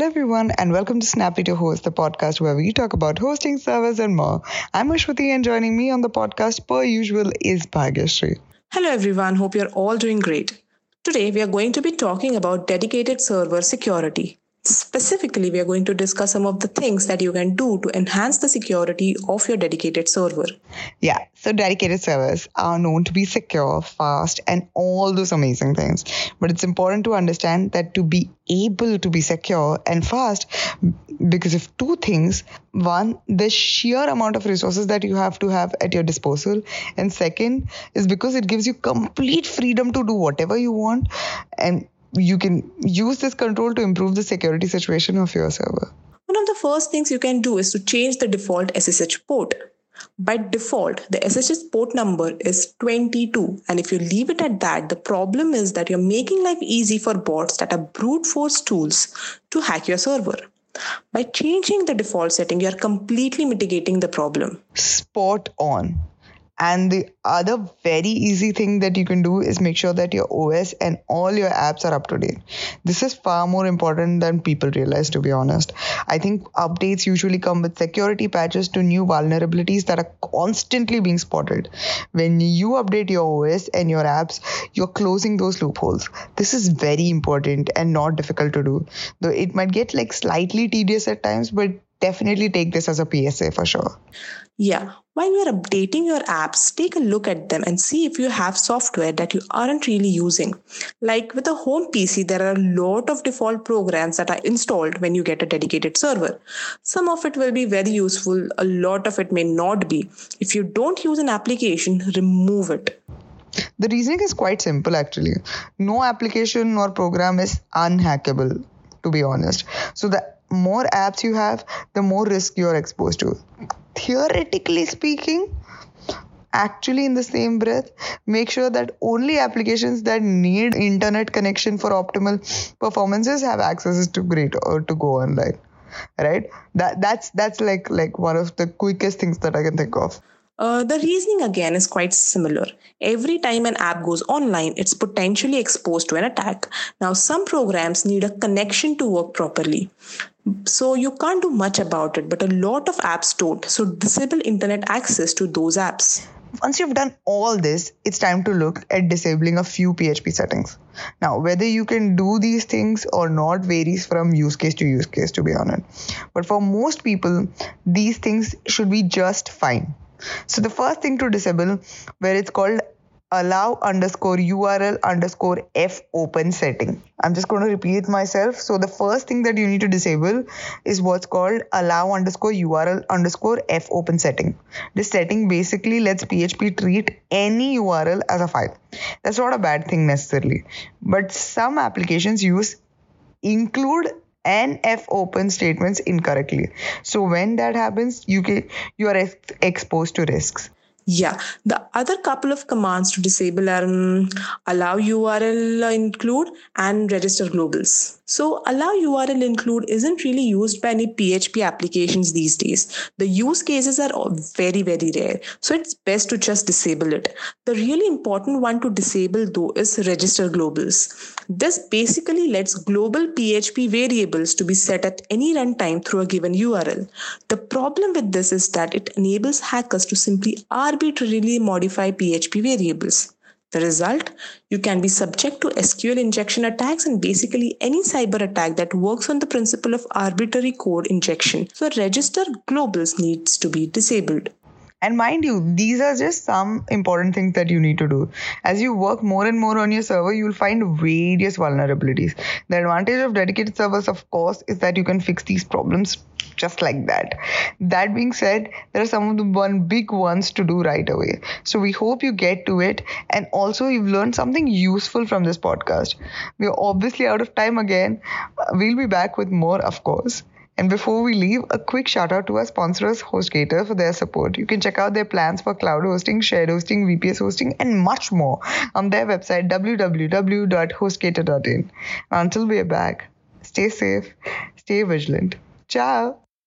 Hello everyone and welcome to Snappy2Host, the podcast where we talk about hosting, servers and more. I'm Ashwati and joining me on the podcast per usual is Bhagyashree. Hello everyone, hope you're all doing great. Today we are going to be talking about dedicated server security. Specifically, we are going to discuss some of the things that you can do to enhance the security of your dedicated server. Yeah, so dedicated servers are known to be secure, fast, and all those amazing things. But it's important to understand that to be able to be secure and fast because of two things. One, the sheer amount of resources that you have to have at your disposal. And second is because it gives you complete freedom to do whatever you want, and you can use this control to improve the security situation of your server. One of the first things you can do is to change the default SSH port. By default, the SSH port number is 22. And if you leave it at that, the problem is that you're making life easy for bots that are brute force tools to hack your server. By changing the default setting, you're completely mitigating the problem. Spot on. And the other very easy thing that you can do is make sure that your OS and all your apps are up to date. This is far more important than people realize, to be honest. I think updates usually come with security patches to new vulnerabilities that are constantly being spotted. When you update your OS and your apps, you're closing those loopholes. This is very important and not difficult to do. Though it might get slightly tedious at times, but definitely take this as a PSA for sure. Yeah. While you're updating your apps, take a look at them and see if you have software that you aren't really using. Like with a home PC, there are a lot of default programs that are installed when you get a dedicated server. Some of it will be very useful. A lot of it may not be. If you don't use an application, remove it. The reasoning is quite simple, actually. No application or program is unhackable, to be honest. So the more apps you have, the more risk you're exposed to. Theoretically speaking, actually in the same breath, make sure that only applications that need internet connection for optimal performances have access to great or to go online, right? That's like one of the quickest things that I can think of. The reasoning again is quite similar. Every time an app goes online, it's potentially exposed to an attack. Now, some programs need a connection to work properly, so you can't do much about it, but a lot of apps don't. So disable internet access to those apps. Once you've done all this, it's time to look at disabling a few PHP settings. Now, whether you can do these things or not varies from use case, to be honest. But for most people, these things should be just fine. So the first thing to disable, where it's called allow_url_fopen setting. I'm just going to repeat myself. So the first thing that you need to disable is what's called allow_url_fopen setting. This setting basically lets PHP treat any URL as a file. That's not a bad thing necessarily, but some applications use include and fopen statements incorrectly. So when that happens, you are exposed to risks. Yeah. The other couple of commands to disable are allow URL include and register globals. So allow URL include isn't really used by any PHP applications these days. The use cases are very, very rare. So it's best to just disable it. The really important one to disable though is register globals. This basically lets global PHP variables to be set at any runtime through a given URL. The problem with this is that it enables hackers to simply arbitrarily modify PHP variables. The result, you can be subject to SQL injection attacks and basically any cyber attack that works on the principle of arbitrary code injection. So register globals needs to be disabled. And mind you, these are just some important things that you need to do. As you work more and more on your server, you'll find various vulnerabilities. The advantage of dedicated servers, of course, is that you can fix these problems just like that. That being said, there are some of the big ones to do right away. So we hope you get to it. And also you've learned something useful from this podcast. We're obviously out of time again. We'll be back with more, of course. And before we leave, a quick shout out to our sponsors, HostGator, for their support. You can check out their plans for cloud hosting, shared hosting, VPS hosting, and much more on their website, www.hostgator.in. Until we are back, stay safe, stay vigilant. Ciao.